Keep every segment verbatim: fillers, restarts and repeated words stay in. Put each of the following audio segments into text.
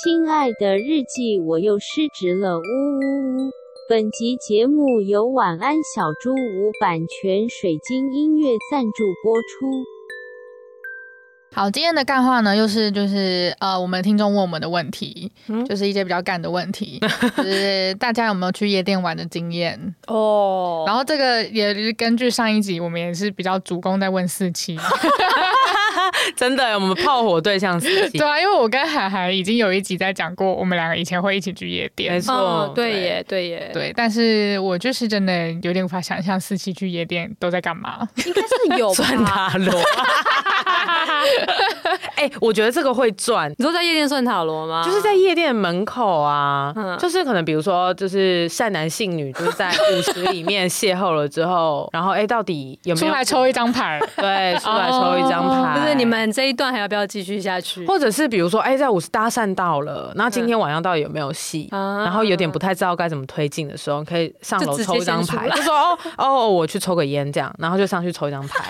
亲爱的日记，我又失职了，呜呜呜！本集节目由晚安小猪无版权水晶音乐赞助播出。好，今天的干话呢，又是就是呃，我们听众问我们的问题，嗯、就是一些比较干的问题，就是大家有没有去夜店玩的经验哦？然后这个也是根据上一集，我们也是比较主攻在问四期。真的，我们炮火对象是对啊，因为我跟海涵已经有一集在讲过，我们两个以前会一起去夜店，没错、哦，对耶，对耶，对。但是我就是真的有点无法想象四期去夜店都在干嘛，应该是有吧算塔罗。哎、欸，我觉得这个会赚。你说在夜店算塔罗吗？就是在夜店门口啊，嗯、就是可能比如说，就是善男信女，就是在舞池里面邂逅了之后，然后哎、欸，到底有没有出来抽一张牌？对，出来抽一张牌。就、哦、是你们这一段还要不要继续下去？或者是比如说，哎、欸，在舞池搭讪到了，然后今天晚上到底有没有戏？嗯、然后有点不太知道该怎么推进的时候，可以上楼抽一张牌，就说哦哦，我去抽个烟这样，然后就上去抽一张牌。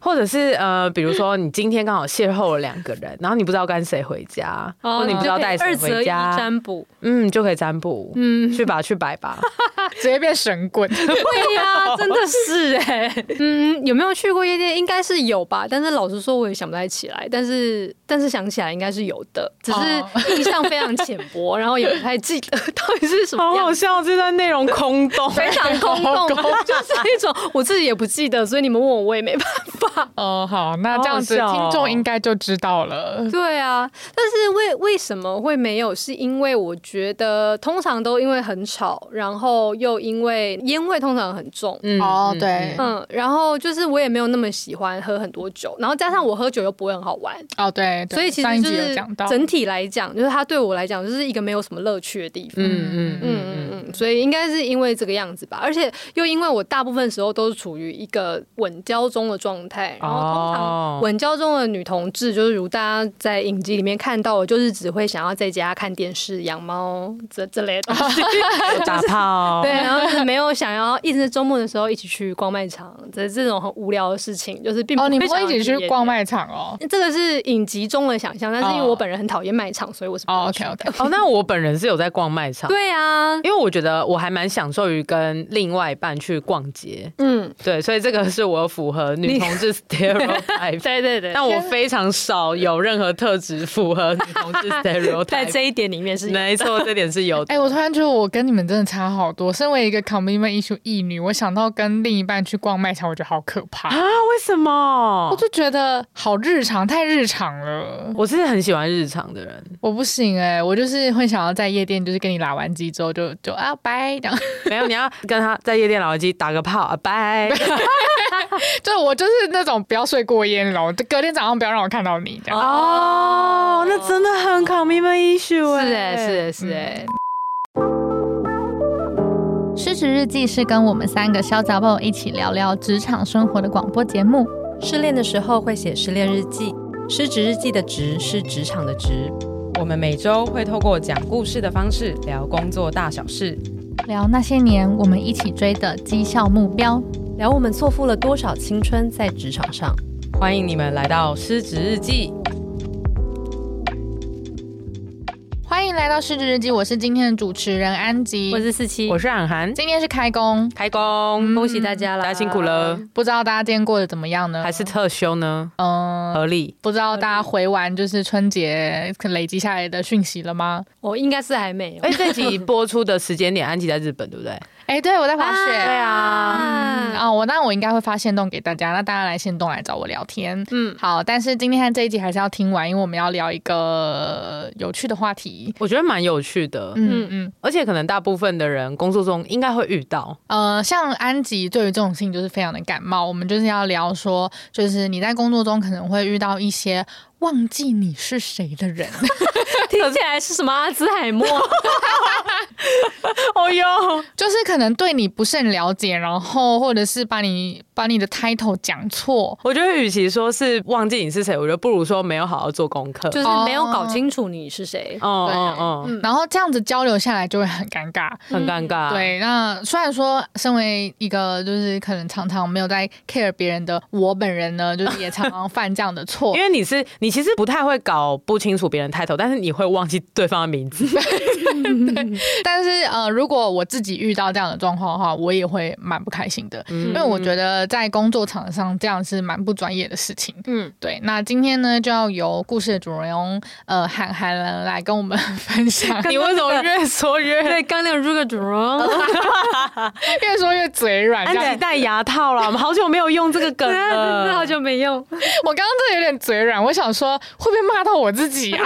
或者是呃，比如说你今天刚好邂逅了两个人，然后你不知道跟谁回家，哦、或者你不知道带谁回家，二择一占卜，嗯，就可以占卜，嗯，去吧，去摆吧，直接变神棍，对呀、啊，真的是哎、欸，嗯，有没有去过夜店？应该是有吧，但是老实说我也想不太起来，但是但是想起来应该是有的，只是印象非常浅薄，然后也不太记得到底是什么樣。好好笑，这段内容空洞，非常空洞，就是一种我自己也不记得，所以你们问我我也没办法。哦，好，那这样子听众应该就知道了。哦、对啊，但是 为, 为什么会没有？是因为我觉得通常都因为很吵，然后又因为烟味通常很重。嗯，哦，对，嗯，然后就是我也没有那么喜欢喝很多酒，然后加上我喝酒又不会很好玩。哦， 对, 对，所以其实就是整体来讲，就是它对我来讲就是一个没有什么乐趣的地方。嗯嗯嗯嗯嗯，所以应该是因为这个样子吧，而且又因为我大部分时候都是处于一个稳交中的状态。然后通常稳交中的女同志，就是如大家在影集里面看到的，就是只会想要在家看电视、养猫这这类的东西，打炮。对，然后是没有想要一直周末的时候一起去逛卖场，这这种很无聊的事情，就是并不会。哦，你不会一起去逛卖场哦？这个是影集中的想象，但是因为我本人很讨厌卖场，所以我是不要去的。哦， okay, okay. 哦，那我本人是有在逛卖场。对啊，因为我觉得我还蛮享受于跟另外一半去逛街。嗯，对，所以这个是我符合女同志。stereotype 对对对，但我非常少有任何特质符合女同志 stereotype， 在这一点里面是没错，这点是有的。哎、欸，我突然觉得我跟你们真的差好多。身为一个 commitment issue 异女，我想到跟另一半去逛卖场，我觉得好可怕啊！为什么？我就觉得好日常，太日常了。我是很喜欢日常的人，我不行哎、欸，我就是会想要在夜店，就是跟你拉完机之后就就啊拜这样。没有，你要跟他在夜店拉完机打个炮啊拜。就我就是那。这种不要睡过夜那种，隔天早上不要让我看到你这样。哦， oh, 那真的很 commitment issue 哎、欸。是哎、欸，是哎、欸，是哎、欸。失职日记是跟我们三个小杂宝一起聊聊职场生活的广播节目。失恋的时候会写失恋日记，失职日记的职是职场的职。我们每周会透过讲故事的方式聊工作大小事，聊那些年我们一起追的绩效目标。聊我们错付了多少青春在职场上，欢迎你们来到失职日记。欢迎来到失职日记，我是今天的主持人安吉，我是四七，我是涵涵。今天是开工，开工，嗯、恭喜大家了，大家辛苦了。不知道大家今天过得怎么样呢？还是特休呢？嗯，合理。不知道大家回完就是春节累积下来的讯息了吗？我应该是还没有。哎，这集播出的时间点，安吉在日本，对不对？哎、欸，对，我在滑雪。啊对啊，嗯，哦，我那我应该会发限动给大家，那大家来限动来找我聊天。嗯，好，但是今天这一集还是要听完，因为我们要聊一个有趣的话题，我觉得蛮有趣的。嗯嗯，而且可能大部分的人工作中应该会遇到。呃，像安吉对于这种事情就是非常的感冒，我们就是要聊说，就是你在工作中可能会遇到一些。忘记你是谁的人，听起来是什么阿兹海默？哦哟，就是可能对你不甚了解，然后或者是把你把你的 title 讲错。我觉得，与其说是忘记你是谁，我觉得不如说没有好好做功课，就是没有搞清楚你是谁。哦哦哦，然后这样子交流下来就会很尴尬，很尴尬。对，那虽然说身为一个就是可能常常没有在 care 别人的我本人呢，就是也常常犯这样的错，因为你是你。其实不太会搞不清楚别人title，但是你会会忘记对方的名字。对，但是呃，如果我自己遇到这样的状况的话，我也会蛮不开心的，嗯、因为我觉得在工作场上这样是蛮不专业的事情。嗯，对。那今天呢，就要由故事的主人翁呃韩寒人来跟我们分享。你为什么越说越对？刚那个如果主人翁，越说越嘴软，这样戴牙套了。我们好久没有用这个梗了，好久没用。我刚刚真的有点嘴软，我想说会不会骂到我自己啊？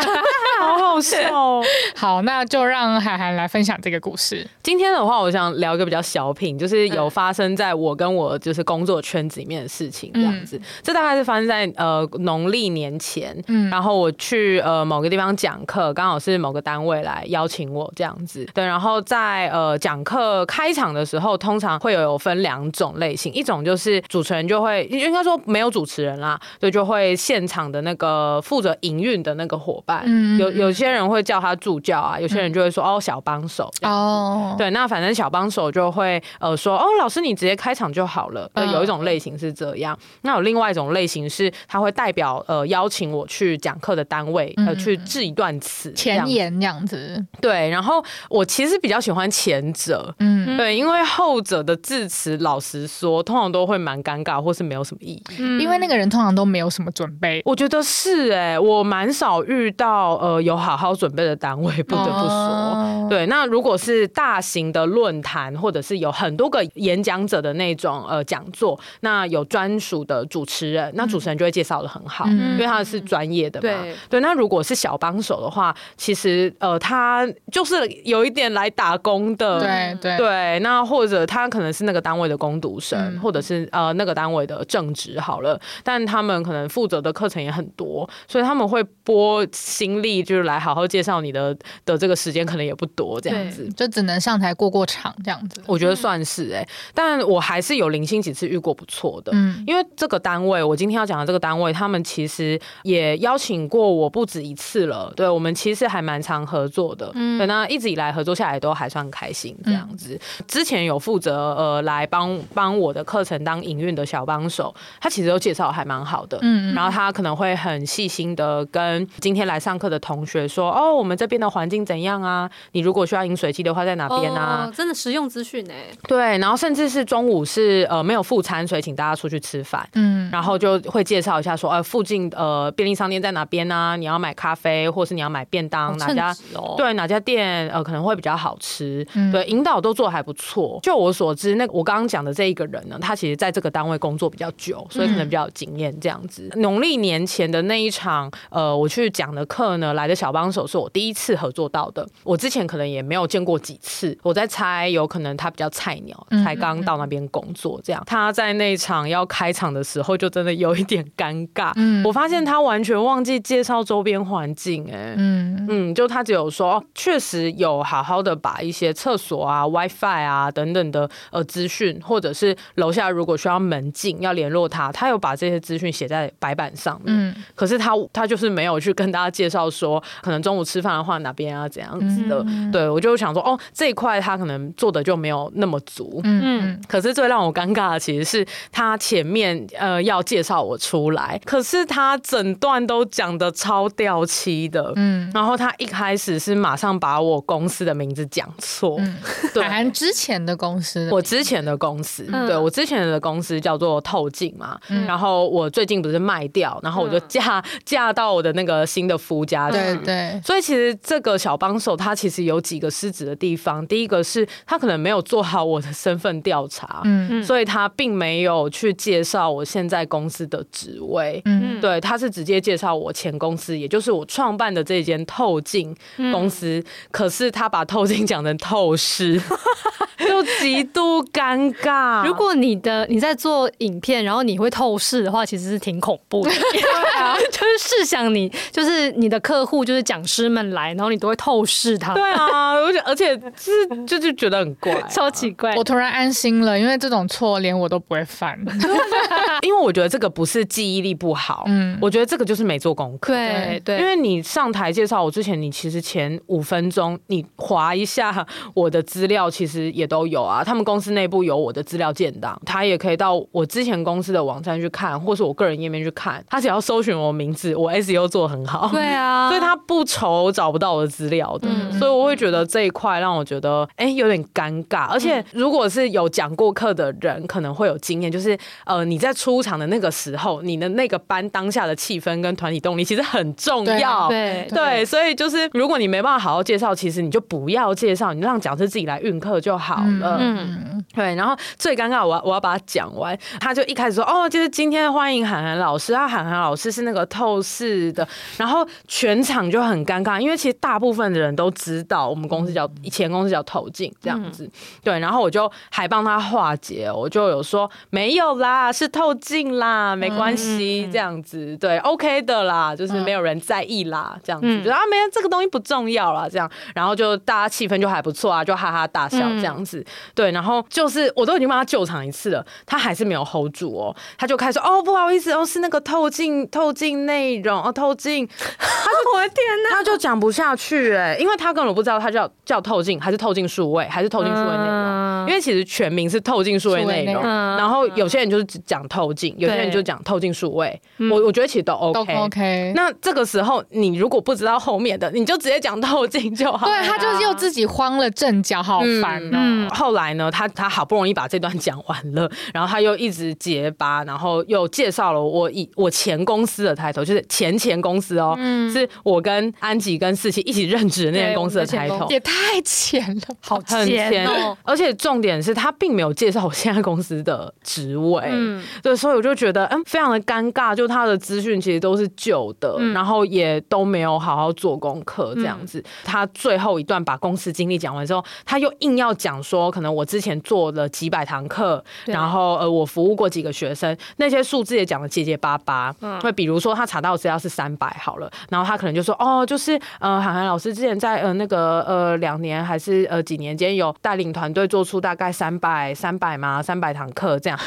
好好笑哦。好，那就让海涵来分享这个故事。今天的话我想聊一个比较小品，就是有发生在我跟我就是工作圈子里面的事情这样子、嗯、这大概是发生在呃农历年前、嗯、然后我去呃某个地方讲课，刚好是某个单位来邀请我这样子。对，然后在呃讲课开场的时候通常会有分两种类型，一种就是主持人就会应该说没有主持人啦，对，就会现场的那个负责营运的那个伙伴、嗯、有有些人会叫他助教啊，有些人就会说、嗯、哦小帮手哦，对，那反正小帮手就会呃说哦老师你直接开场就好了、呃、有一种类型是这样。那有另外一种类型是他会代表呃邀请我去讲课的单位、嗯、呃去致一段词前言这样子。对，然后我其实比较喜欢前者，嗯，对，因为后者的致辞老实说通常都会蛮尴尬或是没有什么意义、嗯、因为那个人通常都没有什么准备。我觉得是哎、欸，我蛮少遇到呃有好好准备的单位，不得不说、哦、对。那如果是大型的论坛或者是有很多个演讲者的那种呃讲座，那有专属的主持人，那主持人就会介绍的很好、嗯、因为他是专业的嘛、嗯、对, 对。那如果是小帮手的话其实呃他就是有一点来打工的，对对对。那或者他可能是那个单位的工读生、嗯、或者是呃那个单位的正职好了，但他们可能负责的课程也很多，所以他们会拨心力就是来好好介绍你的的这个时间可能也不多这样子，就只能上台过过场这样子。我觉得算是哎、欸，但我还是有零星几次遇过不错的、嗯、因为这个单位我今天要讲的这个单位他们其实也邀请过我不止一次了，对，我们其实还蛮常合作的、嗯、对，那一直以来合作下来都还算开心这样子、嗯、之前有负责呃来帮帮我的课程当营运的小帮手，他其实都介绍还蛮好的，嗯嗯，然后他可能会很细心的跟今天来上课的同学说哦我们这边的环境怎样啊，你如果需要饮水机的话在哪边啊、哦、真的实用资讯耶。对，然后甚至是中午是呃没有副餐，所以请大家出去吃饭，嗯，然后就会介绍一下说呃附近呃便利商店在哪边啊，你要买咖啡或是你要买便当、哦、哪家、哦、对哪家店呃可能会比较好吃、嗯、对，引导都做还不错。就我所知那我刚刚讲的这一个人呢，他其实在这个单位工作比较久，所以可能比较有经验这样子、嗯、农历年前的那一场呃我去讲的课呢，来的小帮手是我第一次合作到的，我之前可能也没有见过几次，我在猜有可能他比较菜鸟，才刚到那边工作这样。他在那场要开场的时候就真的有一点尴尬、嗯、我发现他完全忘记介绍周边环境、欸、嗯嗯，就他只有说哦，确实有好好的把一些厕所啊 WiFi 啊等等的呃资讯，或者是楼下如果需要门禁要联络他，他有把这些资讯写在白板上面、嗯、可是他他就是没有去跟大家介绍说可能中午吃饭的话哪边啊怎样子的、嗯、对，我就想说哦这一块他可能做的就没有那么足，嗯，可是最让我尴尬的其实是他前面呃要介绍我出来，可是他整段都讲的超掉漆的，嗯，然后他一开始是马上把我公司的名字讲错、嗯、对，海涵之前的公司的我之前的公司、嗯、对，我之前的公司叫做透镜嘛、嗯、然后我最近不是卖掉，然后我就嫁、嗯、嫁到我的那个新的夫家去，对对，所以其实这个小帮手他其实有几个失职的地方。第一个是他可能没有做好我的身份调查，嗯，所以他并没有去介绍我现在公司的职位，嗯，对，他是直接介绍我前公司，也就是我创办的这间透镜公司、嗯、可是他把透镜讲成透视就极度尴尬。如果你的你在做影片然后你会透视的话其实是挺恐怖的就是试想你就是你的客户就是讲师们来然后你都会透视他，对啊，而且是就是觉得很怪、啊、超奇怪。我突然安心了，因为这种错连我都不会犯因为我觉得这个不是记忆力不好、嗯、我觉得这个就是没做功课，对对，因为你上台介绍我之前你其实前五分钟你滑一下我的资料其实也都有啊，他们公司内部有我的资料建档，他也可以到我之前公司的网站去看，或是我个人页面去看，他只要搜寻我名字，我 S E O 做得很好，对啊，所以他不愁找不到我的资料的、嗯、所以我会觉得这一块让我觉得哎、欸、有点尴尬，而且如果是有讲过课的人可能会有经验，就是呃你在出场的那个时候，你的那个班当下的气氛跟团体动力其实很重要， 对,、啊、對, 對，所以就是如果你没办法好好介绍，其实你就不要介绍，你让讲师自己来运课就好了、嗯、对。然后最尴尬我要我要把它讲完，他就一开始说哦就是今天欢迎涵涵老师，他涵涵老师是那个透视的，然后全场就很尴尬，因为其实大部分的人都知道我们公司叫以前公司叫透镜这样子、嗯、对，然后我就还帮他化解，我就有说没有啦是透镜啦没关系、嗯、这样子，对 OK 的啦，就是没有人在意啦、嗯、这样子就说啊没有这个东西不重要啦这样，然后就大家气氛就还不错啊，就哈哈大笑这样子、嗯、对。然后就是我都已经帮他救场一次了，他还是没有 hold 住哦，他就开始哦不好意思哦是那个透镜透镜内容哦透镜，他就我的天哪，他就讲不下去哎、欸，因为他根本不知道他叫叫透镜还是透镜数位还是透镜数位内容、嗯，因为其实全名是透镜数位内容、嗯，然后有些人就是讲透镜，有些人就讲透镜数位，我我觉得其实都 OK，, 都 OK 那这个时候你如果不知道后面的，你就直接讲透镜就好了。对，他就是又自己慌了阵脚，好烦哦、嗯嗯。后来呢，他他好不容易把这段讲完了，然后他又一直结巴，然后又介绍了我以我前公司的抬头，就是前前公司哦，嗯、是我跟安吉跟四七一起任职的那间公司的抬头，也太浅了，好浅哦。而且重点是他并没有介绍我现在公司的职位，嗯，对，所以我就觉得嗯非常的尴尬，就他的资讯其实都是旧的、嗯，然后也都没有好好做功课这样子、嗯。他最后一段把公司经历讲完之后，他又硬要讲说可能我之前做了几百堂课，然后呃我服务过几个学生，那些数字也讲的结结巴巴。嗯，比如说他查到资料是三百好了，然后他可能就说哦就是呃涵涵老师之前在呃那个呃两年还是呃几年间有带领团队做出大概三百三百嘛三百堂课这样，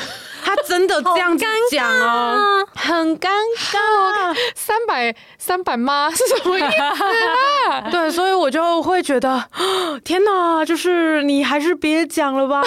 他真的这样讲哦，很尴尬，三百三百吗是什么意思啊？对，所以我就会觉得天哪，就是你还是别讲了吧。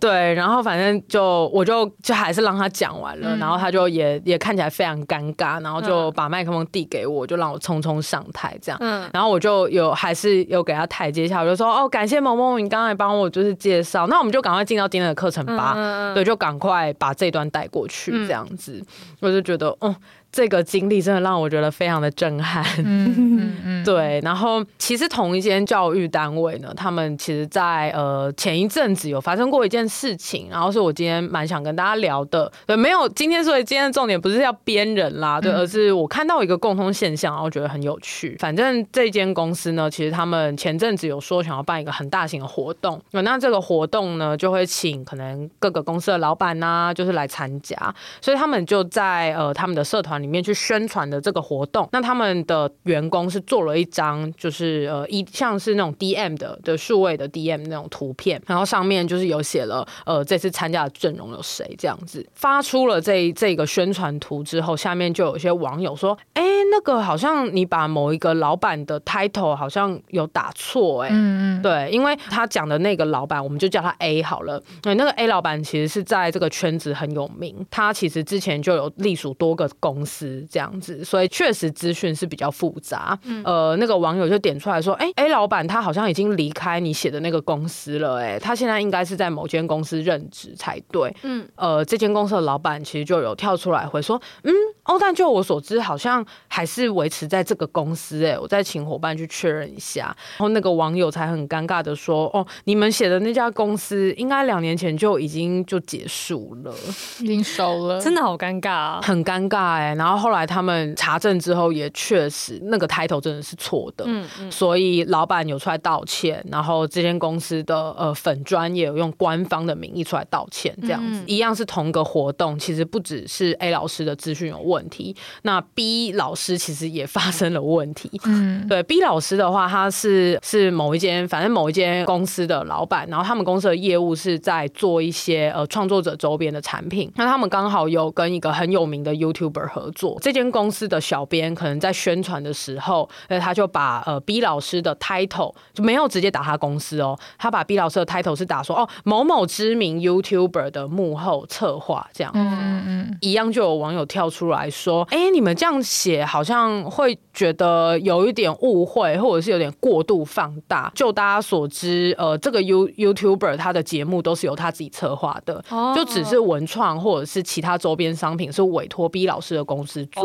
对，然后反正就我就就还是让他讲完了，嗯、然后他就也也看起来非常尴尬，然后就把麦克风递给我，就让我匆匆上台这样。嗯、然后我就有还是有给他台阶下，我就说哦，感谢萌萌，你刚才帮我就是介绍，那我们就赶快进到今天的课程吧。嗯、对，就赶快把这段带过去这样子。嗯、我就觉得嗯。这个经历真的让我觉得非常的震撼。嗯嗯嗯、对，然后其实同一间教育单位呢，他们其实在呃前一阵子有发生过一件事情，然后是我今天蛮想跟大家聊的。对，没有今天，所以今天的重点不是要编人啦，对，而是我看到一个共同现象，然后觉得很有趣。反正这间公司呢，其实他们前阵子有说想要办一个很大型的活动，那这个活动呢就会请可能各个公司的老板啊，就是来参加，所以他们就在呃他们的社团里。里面去宣传的这个活动，那他们的员工是做了一张就是呃一像是那种 D M 的的数位的 D M 那种图片，然后上面就是有写了呃这次参加的阵容有谁这样子。发出了这这个宣传图之后，下面就有些网友说，哎、欸，那个好像你把某一个老板的 title 好像有打错，哎、欸，嗯嗯，对，因为他讲的那个老板，我们就叫他 A 好了。那那个 A 老板其实是在这个圈子很有名，他其实之前就有隶属多个公司。这样子，所以确实资讯是比较复杂。嗯、呃，那个网友就点出来说：“哎、欸、，A 老板他好像已经离开你写的那个公司了、欸，哎，他现在应该是在某间公司任职才对。”嗯，呃，这间公司的老板其实就有跳出来回说：“嗯，哦，但就我所知，好像还是维持在这个公司、欸，哎，我再请伙伴去确认一下。”然后那个网友才很尴尬的说：“哦，你们写的那家公司应该两年前就已经就结束了，已经收了，真的好尴尬、啊，很尴尬哎、欸。”然后后来他们查证之后，也确实那个title真的是错的，嗯嗯、所以老板有出来道歉，然后这间公司的呃粉专也有用官方的名义出来道歉，这样子、嗯、一样是同个活动，其实不只是 A 老师的资讯有问问题。那 B 老师其实也发生了问题。嗯，对 B 老师的话，他是是某一间反正某一间公司的老板，然后他们公司的业务是在做一些呃创作者周边的产品。那他们刚好有跟一个很有名的 YouTuber 合作，这间公司的小编可能在宣传的时候，他就把呃 B 老师的 title 就没有直接打他公司哦，他把 B 老师的 title 是打说哦某某知名 YouTuber 的幕后策划这样。嗯嗯，一样就有网友跳出来说，哎、欸，你们这样写好像会觉得有一点误会，或者是有点过度放大。就大家所知，呃，这个 You YouTuber 他的节目都是由他自己策划的， oh. 就只是文创或者是其他周边商品是委托 B 老师的公司做。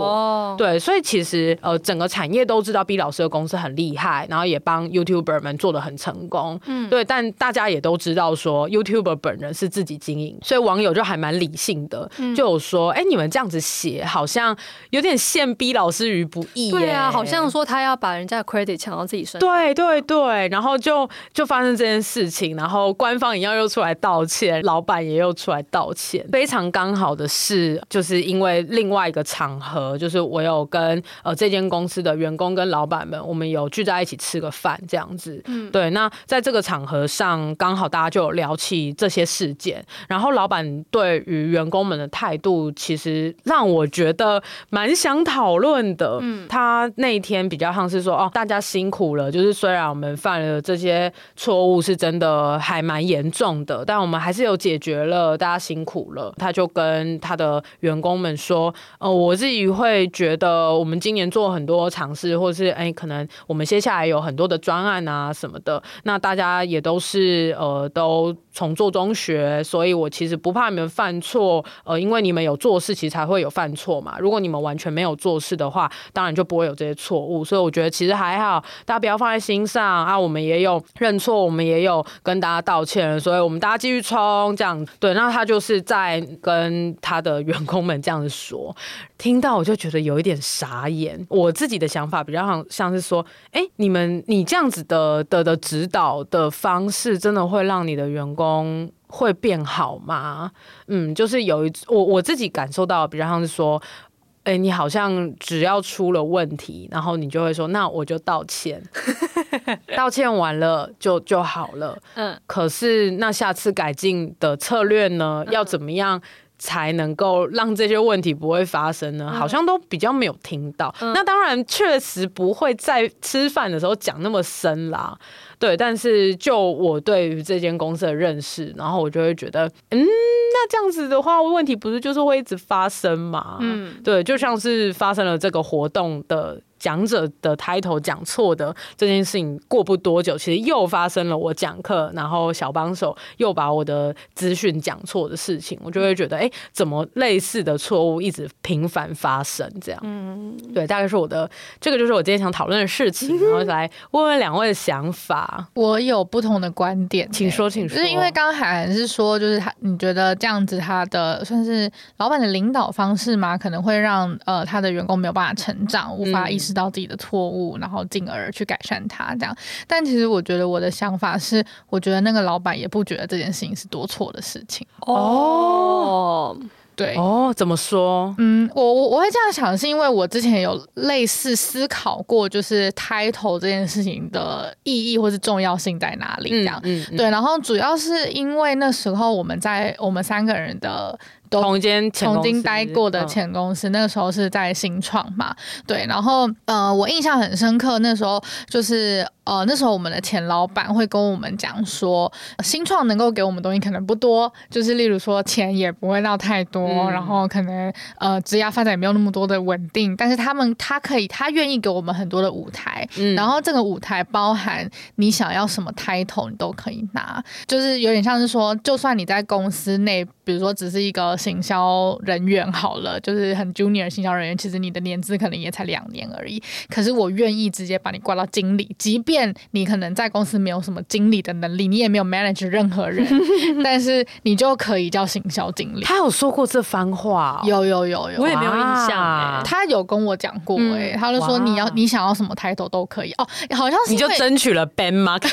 Oh. 对，所以其实呃，整个产业都知道 B 老师的公司很厉害，然后也帮 YouTuber 们做得很成功。嗯，对，但大家也都知道说 YouTuber 本人是自己经营，所以网友就还蛮理性的，嗯、就有说，哎、欸，你们这样子写好像有点陷 B 老师于不义、欸。对啊，好像说他要把人家的 credit 抢到自己身上。对对对，然后就就发生这件事情，然后官方也要又出来道歉，老板也又出来道歉。非常刚好的是，就是因为另外一个场合，就是我有跟呃这间公司的员工跟老板们，我们有聚在一起吃个饭这样子。嗯，对。那在这个场合上，刚好大家就有聊起这些事件，然后老板对于员工们的态度，其实让我觉得蛮想讨论的。嗯，他那一天比较像是说，哦，大家辛苦了，就是虽然我们犯了这些错误是真的还蛮严重的，但我们还是有解决了，大家辛苦了。他就跟他的员工们说，呃，我自己会觉得我们今年做很多尝试，或是哎、欸，可能我们接下来有很多的专案啊什么的，那大家也都是呃都从做中学，所以我其实不怕你们犯错，呃，因为你们有做事其实才会有犯错嘛。如果你们完全没有做事的话，当然就不会有这些错误，所以我觉得其实还好，大家不要放在心上啊。我们也有认错，我们也有跟大家道歉，所以我们大家继续冲这样。对，那他就是在跟他的员工们这样子说，听到我就觉得有一点傻眼。我自己的想法比较像像是说，哎、欸，你们你这样子的的的指导的方式，真的会让你的员工会变好吗？嗯，就是有一我我自己感受到比较像是说，哎、欸，你好像只要出了问题，然后你就会说，那我就道歉，道歉完了就就好了。嗯，可是那下次改进的策略呢？要怎么样才能够让这些问题不会发生呢？好像都比较没有听到。嗯、那当然，确实不会在吃饭的时候讲那么深啦。对，但是就我对于这间公司的认识，然后我就会觉得，嗯，那这样子的话，问题不是就是会一直发生嘛？嗯，对，就像是发生了这个活动的讲者的 title 讲错的这件事情，过不多久，其实又发生了我讲课，然后小帮手又把我的资讯讲错的事情，我就会觉得，哎、欸，怎么类似的错误一直频繁发生？这样，嗯，对，大概是我的，这个就是我今天想讨论的事情，然后来问问两位的想法。我有不同的观点、欸，请说，请说。就是因为刚刚海涵是说，就是他你觉得这样子他的算是老板的领导方式嘛，可能会让呃他的员工没有办法成长，无法意识到自己的错误，然后进而去改善他这样。但其实我觉得我的想法是，我觉得那个老板也不觉得这件事情是多错的事情哦。对哦，怎么说？嗯，我我我会这样想，是因为我之前有类似思考过，就是 title 这件事情的意义或是重要性在哪里这样。嗯嗯嗯、对，然后主要是因为那时候我们在我们三个人的。同间曾经待过的前公司、嗯、那个时候是在新创嘛，对，然后呃我印象很深刻，那时候就是呃那时候我们的前老板会跟我们讲说，新创能够给我们东西可能不多，就是例如说钱也不会到太多、嗯、然后可能呃职业发展也没有那么多的稳定，但是他们他可以他愿意给我们很多的舞台、嗯、然后这个舞台包含你想要什么 title 你都可以拿，就是有点像是说就算你在公司内比如说只是一个行销人员好了，就是很 junior 行销人员，其实你的年资可能也才两年而已，可是我愿意直接把你挂到经理，即便你可能在公司没有什么经理的能力，你也没有 manage 任何人但是你就可以叫行销经理。他有说过这番话、哦、有有有有，我也没有印象、欸、他有跟我讲过、欸嗯、他就说你要你想要什么 title 都可以哦，好像是你就争取了 benchmark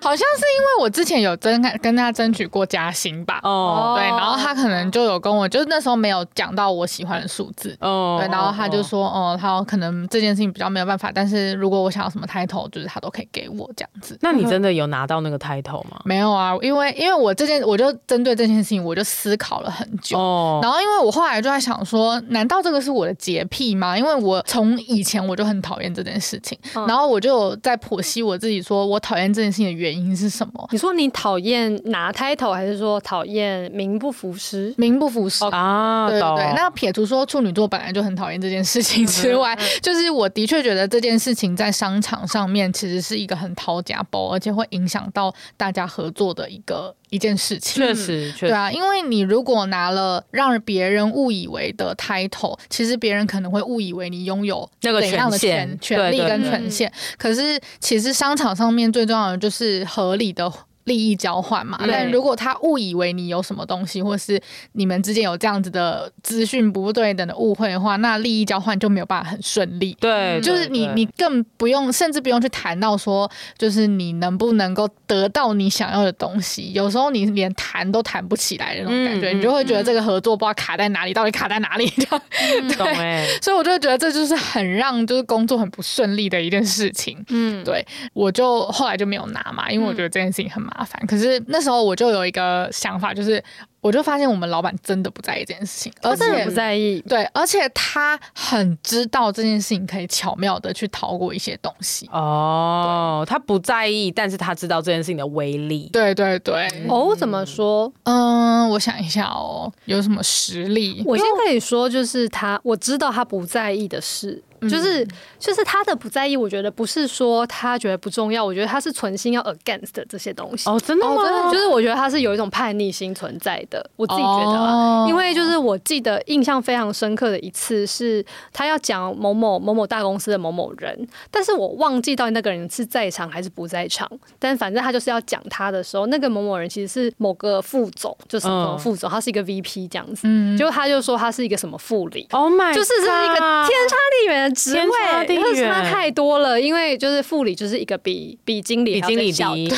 好像是因为我之前有争跟他争取过加薪吧，哦，对，然后他可能就有跟我，就是那时候没有讲到我喜欢的数字，哦，对，然后他就说，哦，他可能这件事情比较没有办法，但是如果我想要什么 title， 就是他都可以给我这样子。那你真的有拿到那个 title 吗？没有啊，因为因为我这件，我就针对这件事情，我就思考了很久，哦，然后因为我后来就在想说，难道这个是我的洁癖吗？因为我从以前我就很讨厌这件事情，嗯，然后我就有在剖析我自己，说我讨厌这件事情的原因是什么？你说你讨厌拿 title， 还是说讨厌名不符实？名不符实，okay， 啊，对对对。那撇除说处女座本来就很讨厌这件事情之外，嗯，就是我的确觉得这件事情在商场上面其实是一个很讨价包，而且会影响到大家合作的一个。一件事情，确实，对啊，因为你如果拿了让别人误以为的 title， 其实别人可能会误以为你拥有那个怎样的权、那個、权利跟权限，對對對，可是其实商场上面最重要的就是合理的利益交换嘛，但如果他误以为你有什么东西，或是你们之间有这样子的资讯不对等的误会的话，那利益交换就没有办法很顺利。对，就是你你更不用，甚至不用去谈到说，就是你能不能够得到你想要的东西。有时候你连谈都谈不起来的那种感觉，嗯，你就会觉得这个合作不知道卡在哪里，到底卡在哪里。嗯，对，懂欸，所以我就觉得这就是很让就是工作很不顺利的一件事情。嗯，对，我就后来就没有拿嘛，因为我觉得这件事情很麻烦。麻烦，可是那时候我就有一个想法，就是我就发现我们老板真的不在意这件事情，而且不在意，对，而且他很知道这件事情可以巧妙的去逃过一些东西。哦，他不在意，但是他知道这件事情的威力。对对对。哦，怎么说？嗯，我想一下哦，有什么实力？我先跟你说，就是他，我知道他不在意的事。就是就是他的不在意，我觉得不是说他觉得不重要，我觉得他是存心要 against 的这些东西。哦，真的吗？哦，真的，就是我觉得他是有一种叛逆心存在的，我自己觉得啊。哦，因为就是我记得印象非常深刻的一次是，他要讲某某某某大公司的某某人，但是我忘记到那个人是在场还是不在场，但反正他就是要讲他的时候，那个某某人其实是某个副总，就是某副总，嗯，他是一个 V P 这样子，嗯，结果他就说他是一个什么副理， Oh my， 就是是一个天差地远。职位真的差太多了，因为就是副理就是一个比比经理还要小，对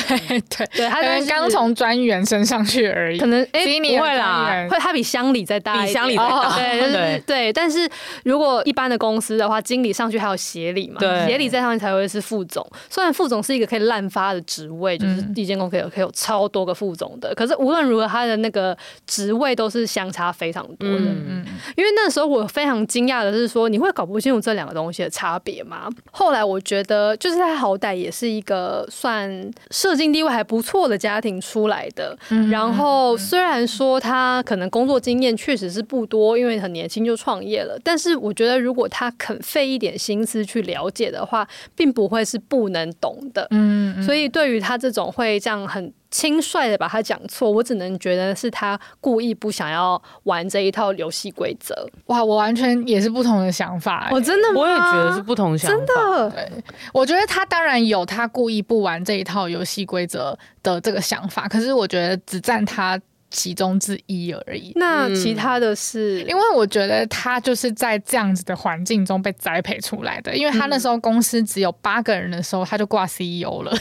对对，他就是刚从专员升上去而已，可能哎，欸，不会啦，会他比乡里再大一点，比乡里再大，对，就是，对。但是如果一般的公司的话，经理上去还有协理嘛，协理再上去才会是副总。虽然副总是一个可以滥发的职位，就是一间公司可以有可以有超多个副总的，可是无论如何他的那个职位都是相差非常多的。嗯，因为那时候我非常惊讶的是说，你会搞不清楚这两。两个东西的差别嘛，后来我觉得就是他好歹也是一个算社经地位还不错的家庭出来的，嗯，然后虽然说他可能工作经验确实是不多，因为很年轻就创业了，但是我觉得如果他肯费一点心思去了解的话，并不会是不能懂的。嗯，所以对于他这种会这样很轻率的把他讲错，我只能觉得是他故意不想要玩这一套游戏规则。哇，我完全也是不同的想法，欸，我真的吗？我也觉得是不同想法，真的。對，我觉得他当然有他故意不玩这一套游戏规则的这个想法，可是我觉得只占他其中之一而已。那其他的是，嗯，因为我觉得他就是在这样子的环境中被栽培出来的，因为他那时候公司只有八个人的时候，他就挂 C E O 了。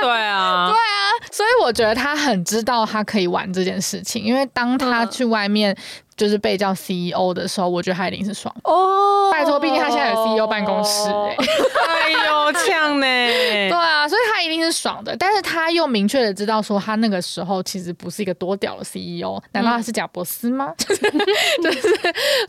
对啊，对啊，所以我觉得他很知道他可以玩这件事情，因为当他去外面。嗯，就是被叫 C E O 的时候，我觉得他一定是爽哦。拜托，毕竟他现在有 C E O 办公室哎，欸，哎呦，呛呢，欸。对啊，所以他一定是爽的，但是他又明确的知道说，他那个时候其实不是一个多屌的 C E O， 难道他是贾伯斯吗？嗯，就是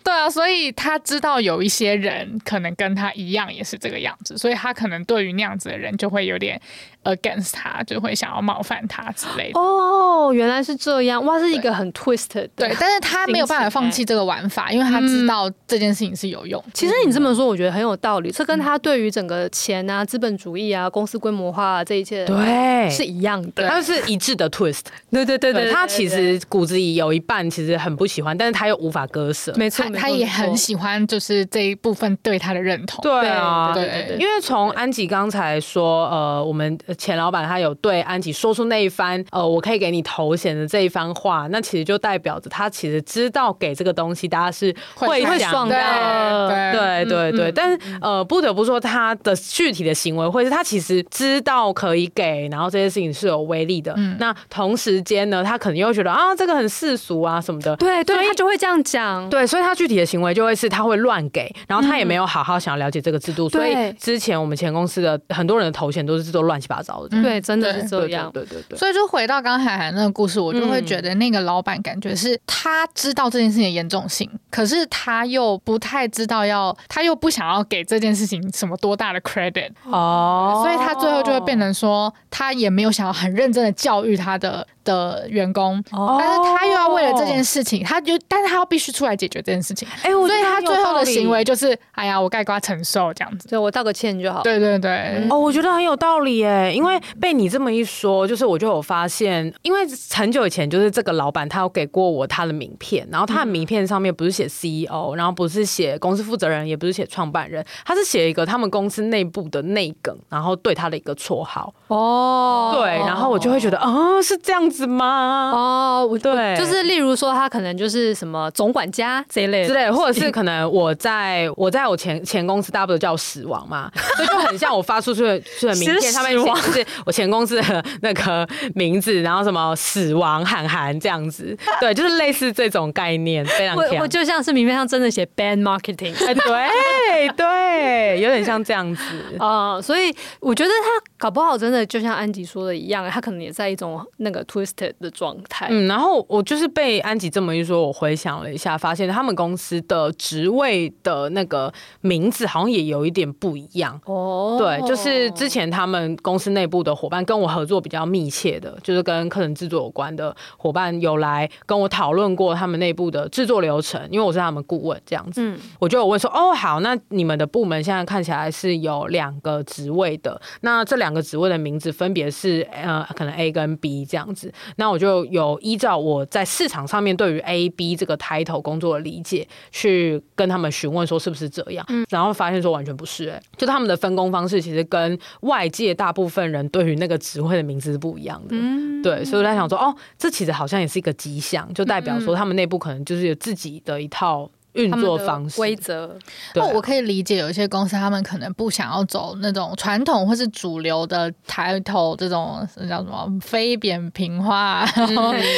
对啊，所以他知道有一些人可能跟他一样也是这个样子，所以他可能对于那样子的人就会有点 against 他，就会想要冒犯他之类的。哦，原来是这样，哇，是一个很 twisted 的。对，但是他没有办法放弃这个玩法，因为他知道这件事情是有用，嗯。其实你这么说，我觉得很有道理。这跟他对于整个钱啊、资本主义啊、公司规模化啊这一切，对，是一样的。他就是一致的 twist。对对对对，他其实骨子里有一半其实很不喜欢，但是他又无法割舍。没错，他也很喜欢，就是这一部分对他的认同。对啊，对，对对对，因为从安吉刚才说，呃，我们前老板他有对安吉说出那一番，呃，我可以给你头衔的这一番话，那其实就代表着他其实知道。给这个东西，大家是会爽的，对对对。但是呃，不得不说他的具体的行为，或者是他其实知道可以己给，然后这些事情是有威力的。嗯、那同时间呢，他可能又会觉得啊，这个很世俗啊什么的。对对，他就会这样讲。对，所以他具体的行为就会是他会乱给，然后他也没有好好想要了解这个制度。嗯、所以之前我们前公司的很多人的头衔都是都乱七八糟的。嗯、对，真的是这样。对对 对, 对, 对。所以就回到刚刚海涵那个故事，我就会觉得那个老板感觉是他知道这件事情的严重性，可是他又不太知道要，他又不想要给这件事情什么多大的 credit。哦、oh ，所以他最后就会变成说，他也没有想要很认真的教育他的的员工， oh、但是他又要为了这件事情，他就，但是他要必须出来解决这件事情。哎、欸，所以他最后的行为就是，哎呀，我盖瓜承受这样子，对我道个歉就好。对对对，嗯、哦，我觉得很有道理哎，因为被你这么一说，就是我就有发现，因为很久以前就是这个老板他有给过我他的名片，然后他的名片上面不是写 C E O，、嗯、然后不是写公司负责人，也不是写创办人，他是写一个他们公司内部的内梗，然后对他的一个绰号。哦，对，然后我就会觉得，哦，是这样子吗？哦，我对，就是例如说他可能就是什么总管家这一类之类，或者是可能我在我在我前前公司大不了叫死亡嘛，所以就很像我发出去的名片上面就是我前公司的那个名字，然后什么死亡韩寒这样子，对，就是类似这种概念，非常强。我就像是名片上真的写 bad marketing， 哎、欸，对对，有点像这样子啊、呃，所以我觉得他搞不好真的就像安吉说的一样，他可能也在一种那个 twisted 的状态。嗯，然后我就是被安吉这么一说，我回想了一下，发现他们公司的职位的那个名字好像也有一点不一样。哦，对，就是之前他们公司内部的伙伴跟我合作比较密切的，就是跟课程制作有关的伙伴有来跟我讨论过他们内部的制作流程，因为我是他们顾问这样子。嗯，我就有问说，哦，好，那你们的部门现在看起来是有两个职位的，那这两个职位的名字分别是呃，可能 A 跟 B 这样子。那我就有依照我在市场上面对于 A、B 这个 title 工作的理解，去跟他们询问说是不是这样，嗯、然后发现说完全不是、欸，就他们的分工方式其实跟外界大部分人对于那个职位的名字是不一样的。嗯，对，所以我在想说，哦，这其实好像也是一个迹象，就代表说他们内部可能就是有自己的一套运作方式规则。那我可以理解有一些公司他们可能不想要走那种传统或是主流的抬头这种叫什么非扁平化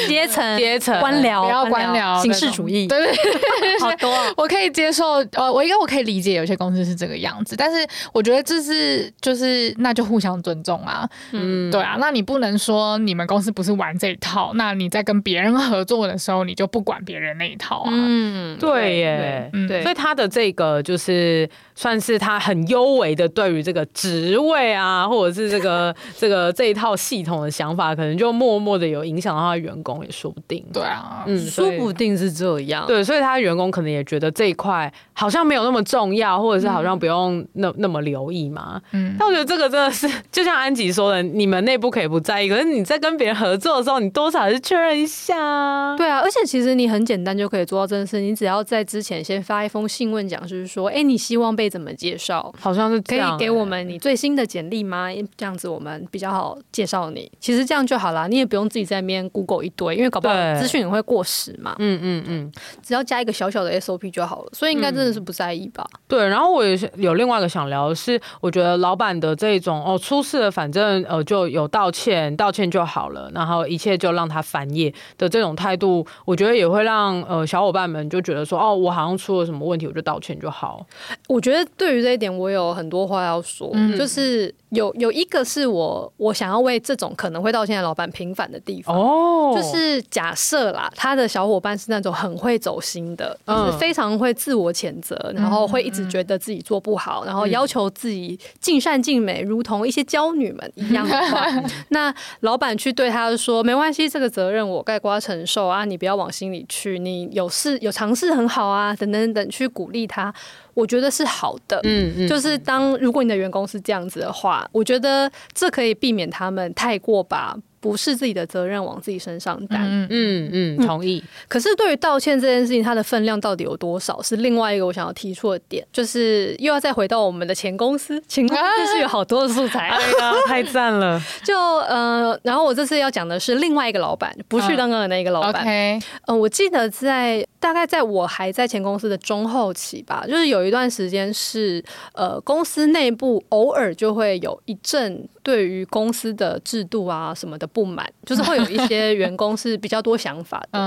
阶层阶层官僚不要官僚形式主义，对对对，好多、啊、我可以接受，呃，我应该我可以理解有些公司是这个样子，但是我觉得这是就是那就互相尊重啊，嗯，对啊，那你不能说你们公司不是玩这一套，那你在跟别人合作的时候你就不管别人那一套啊，嗯，对。对，嗯、所以他的这个就是算是他很优微的对于这个职位啊，或者是这个这个这一套系统的想法，可能就默默的有影响到他的员工也说不定。对啊，嗯，说不定是这样。对，所以他的员工可能也觉得这一块好像没有那么重要，或者是好像不用那、嗯、那么留意嘛。嗯，但我觉得这个真的是就像安吉说的，你们内部可以不在意，可是你在跟别人合作的时候，你多少还是确认一下啊。对啊，而且其实你很简单就可以做到这件事，你只要在之前先发一封信问讲师说，哎、欸，你希望被怎么介绍？好像是这样、欸、可以给我们你最新的简历吗？这样子我们比较好介绍你。其实这样就好啦，你也不用自己在那边 Google 一堆，因为搞不好资讯也会过时嘛。嗯嗯嗯，只要加一个小小的 S O P 就好了，所以应该真的是不在意吧。嗯、对，然后我也有另外一个想聊的是，我觉得老板的这种哦出事了，反正呃就有道歉，道歉就好了，然后一切就让他翻页的这种态度，我觉得也会让呃小伙伴们就觉得说，哦，我好像出了什么问题，我就道歉就好。我觉得对于这一点，我有很多话要说，嗯、就是有有一个是我我想要为这种可能会道歉的老板平反的地方。哦，就是假设啦，他的小伙伴是那种很会走心的，嗯、就是非常会自我谴责，然后会一直觉得自己做不好，嗯、然后要求自己尽善尽美，如同一些娇女们一样的话。那老板去对他说：“没关系，这个责任我盖瓜承受啊，你不要往心里去，你有事有尝试很好。”好啊，等等等，去鼓励他，我觉得是好的。嗯嗯，就是当如果你的员工是这样子的话，我觉得这可以避免他们太过把不是自己的责任往自己身上担。嗯嗯嗯，同意。嗯、可是对于道歉这件事情，它的分量到底有多少，是另外一个我想要提出的点，就是又要再回到我们的前公司，前公司是有好多的素材，啊、哎呀，太赞了。就呃，然后我这次要讲的是另外一个老板，不是刚刚的那个老板。嗯、啊 okay 呃，我记得在大概在我还在前公司的中后期吧，就是有。有一段时间是呃公司内部偶尔就会有一阵对于公司的制度啊什么的不满，就是会有一些员工是比较多想法的。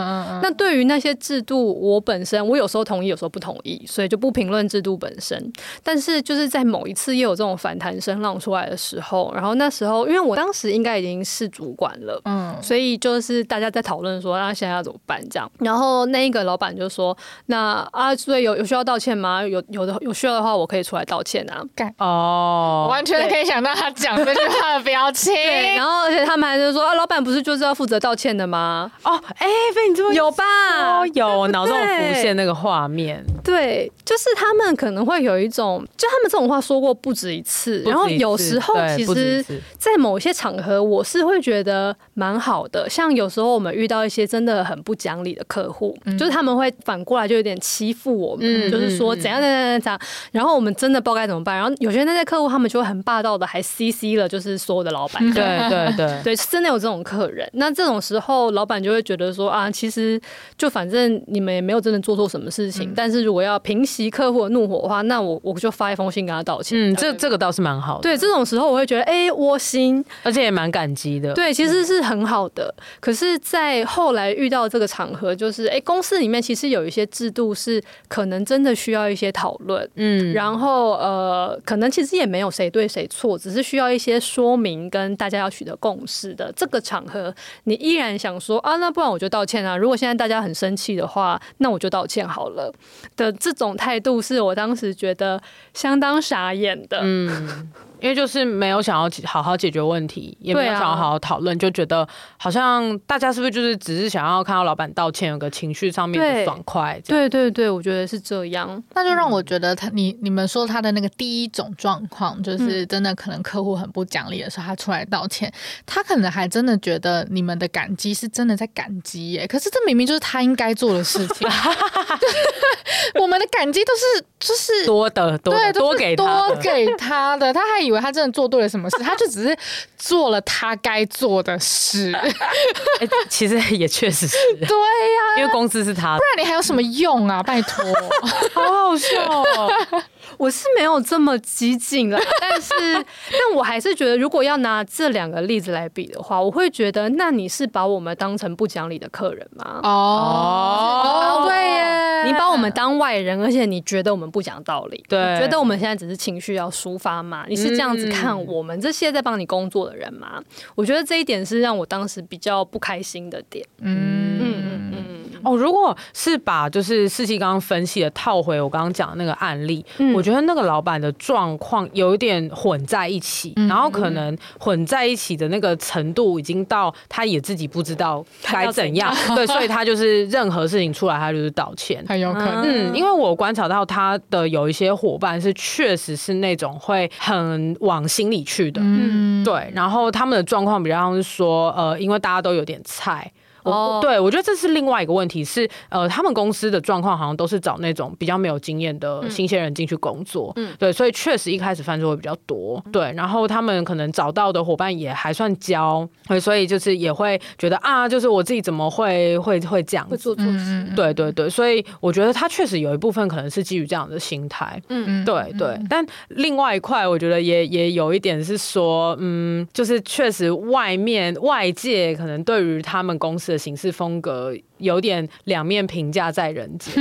那对于那些制度，我本身我有时候同意有时候不同意，所以就不评论制度本身。但是就是在某一次也有这种反弹声浪出来的时候，然后那时候因为我当时应该已经是主管了，嗯，所以就是大家在讨论说那现在要怎么办这样。然后那一个老板就说：“那啊，所以有有需要道歉吗？有有的有需要的话，我可以出来道歉啊。”哦，完全可以想到他讲这句话的表情。对，然后而且他们还是说：“啊，老板不是就是要负责道歉的吗？”哦，哎、欸，被你这么有吧？有，脑中浮现那个画面。对，就是他们可能会有一种，就他们这种话说过不止一次。然后有时候其实，在某些场合，我是会觉得蛮好的。像有时候我们遇到一些真的很不讲理的客户，嗯、就是他们会反过来就有点欺负我们，嗯、就是说怎样怎样怎样，然后我们真的不知道该怎么办。然后有些那些客户他们就会很霸道的，还 C C 了，就是所有的老板。对对对，对，真的有这种客人。那这种时候，老板就会觉得说啊，其实就反正你们也没有真的做错什么事情，嗯、但是如果要平息客户的怒火的话，那我我就发一封信跟他道歉。嗯，这这个倒是蛮好的。对，这种时候我会觉得哎窝心，而且也蛮感激的。对，其实是很好的。嗯、可是，在后来遇到这个场合，就是哎、欸，公司里面其实有一些制度是可能真的需要一些讨论，嗯，然后呃，可能其实也没有谁对谁错，只是需要一些说明跟大家要取得共识的这个场合，你依然想说啊，那不然我就道歉啊。如果现在大家很生气的话，那我就道歉好了的这种态度，是我当时觉得相当傻眼的。嗯。因为就是没有想要好好解决问题，也没有想要好好讨论，啊、就觉得好像大家是不是就是只是想要看到老板道歉，有个情绪上面的爽快。对对对，我觉得是这样。那就让我觉得他你你们说他的那个第一种状况，就是真的可能客户很不讲理的时候，他出来道歉，嗯、他可能还真的觉得你们的感激是真的在感激耶。可是这明明就是他应该做的事情，我们的感激都是就是多的多的多给多给他的，他还。以为他真的做对了什么事，他就只是做了他该做的事。欸、其实也确实是。对呀、啊，因为公司是他的，不然你还有什么用啊？拜托，好好笑哦！我是没有这么激进了，但是，但我还是觉得，如果要拿这两个例子来比的话，我会觉得，那你是把我们当成不讲理的客人吗？哦，对耶，你把我们当外人，而且你觉得我们不讲道理，对，你觉得我们现在只是情绪要抒发嘛？你是这样子看我们这些在帮你工作的人吗？嗯、我觉得这一点是让我当时比较不开心的点。嗯嗯嗯嗯。哦，如果是把就是世纪刚刚分析的套回我刚刚讲的那个案例，嗯、我觉得那个老板的状况有一点混在一起，嗯、然后可能混在一起的那个程度已经到他也自己不知道该怎样，对，所以他就是任何事情出来他就是道歉，很有可能。嗯，因为我观察到他的有一些伙伴是确实是那种会很往心里去的，嗯，对，然后他们的状况比较像是说，呃，因为大家都有点菜。Oh. 对，我觉得这是另外一个问题是，呃，他们公司的状况好像都是找那种比较没有经验的新鲜人进去工作，嗯、对，所以确实一开始犯错会比较多，嗯、对，然后他们可能找到的伙伴也还算交，所以就是也会觉得啊，就是我自己怎么会会会这样子，会做错事，对对对，所以我觉得他确实有一部分可能是基于这样的心态，嗯，对对，但另外一块我觉得也也有一点是说，嗯，就是确实外面外界可能对于他们公司的行事风格有点两面评价在人间，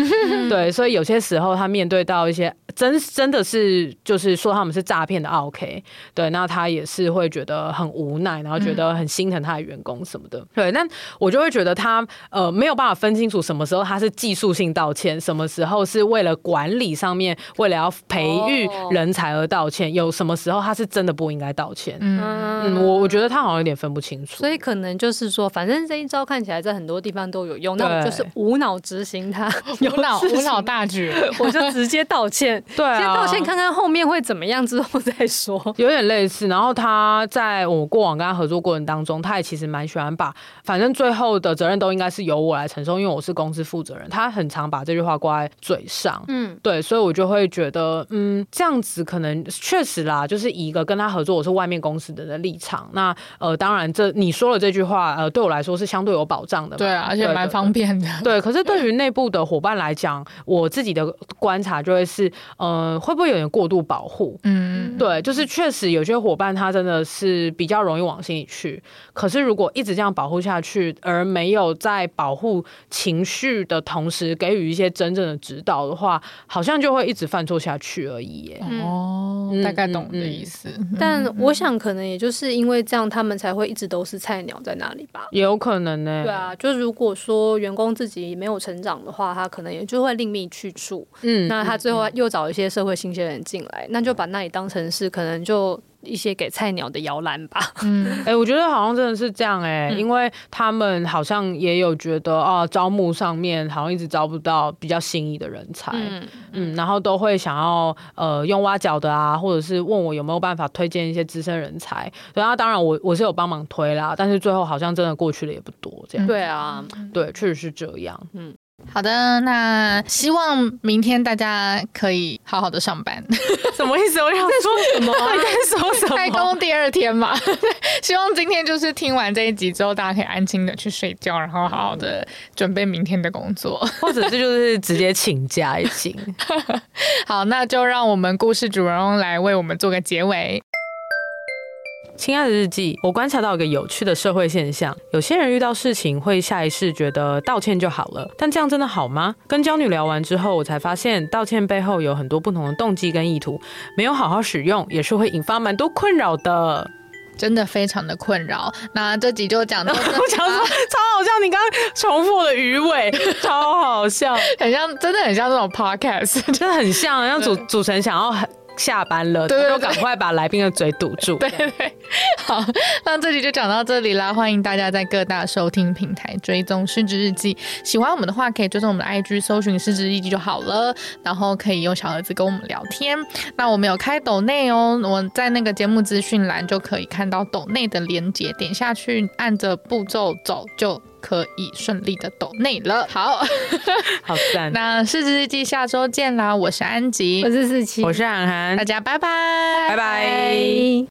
对，所以有些时候他面对到一些真真的是就是说他们是诈骗的 OK， 对，那他也是会觉得很无奈，然后觉得很心疼他的员工什么的，嗯、对，但我就会觉得他呃没有办法分清楚什么时候他是技术性道歉，什么时候是为了管理上面为了要培育人才而道歉，哦、有什么时候他是真的不应该道歉，嗯嗯，我我觉得他好像有点分不清楚，所以可能就是说反正这一招看起来在很多地方都有用。那我就是无脑执行它，无脑无脑大举，我就直接道歉，对、啊，先道歉看看后面会怎么样，之后再说，有点类似。然后他在我过往跟他合作过程当中，他也其实蛮喜欢把反正最后的责任都应该是由我来承受，因为我是公司负责人。他很常把这句话挂在嘴上，嗯，对，所以我就会觉得，嗯，这样子可能确实啦，就是以一个跟他合作我是外面公司的人立场，那呃，当然这你说了这句话，呃，对我来说是相对有保障的嘛，对啊，而且蛮。方便的。对，可是对于内部的伙伴来讲，我自己的观察就会是，呃，会不会有点过度保护？嗯，对，就是确实有些伙伴他真的是比较容易往心里去，可是如果一直这样保护下去，而没有在保护情绪的同时给予一些真正的指导的话，好像就会一直犯错下去而已耶。哦，嗯、大概懂的意思。嗯嗯、但我想可能也就是因为这样，他们才会一直都是菜鸟在那里吧。也有可能呢、欸。对啊，就如果说员工自己没有成长的话，他可能也就会另觅去处。嗯，那他最后又找一些社会新鲜人进来，那就把那里当成是可能就。一些给菜鸟的摇篮吧。嗯，哎、欸，我觉得好像真的是这样哎、欸嗯，因为他们好像也有觉得啊，招募上面好像一直招不到比较心仪的人才，嗯嗯，然后都会想要呃用挖角的啊，或者是问我有没有办法推荐一些资深人才。对啊，当然我我是有帮忙推啦，但是最后好像真的过去的也不多这样。对啊，对，确实是这样。嗯。好的，那希望明天大家可以好好的上班。什么意思？我想说什么、啊？你在说什么？开工第二天嘛。希望今天就是听完这一集之后，大家可以安心的去睡觉，然后好好的准备明天的工作，或者是就是直接请假也行。好，那就让我们故事主人翁来为我们做个结尾。亲爱的日记，我观察到一个有趣的社会现象，有些人遇到事情会下意识觉得道歉就好了，但这样真的好吗？跟娇女聊完之后，我才发现道歉背后有很多不同的动机跟意图，没有好好使用也是会引发蛮多困扰的，真的非常的困扰。那这集就讲到这里，我想说超好笑，你刚刚重复我的鱼尾，超好笑，很像，真的很像这种 podcast， 真的很像，很像主主持人想要很。下班了，对对对，都赶快把来宾的嘴堵住。对 对, 对，好，那这集就讲到这里啦。欢迎大家在各大收听平台追踪《失职日记》，喜欢我们的话可以追踪我们的 I G， 搜寻《失职日记》就好了。然后可以用小盒子跟我们聊天。那我们有开抖内哦，我在那个节目资讯栏就可以看到抖内的连结，点下去，按着步骤走就。可以顺利的抖内了，好好赞。那失职日记下周见啦！我是安吉，我是四七，我是涵涵，大家拜拜，拜拜。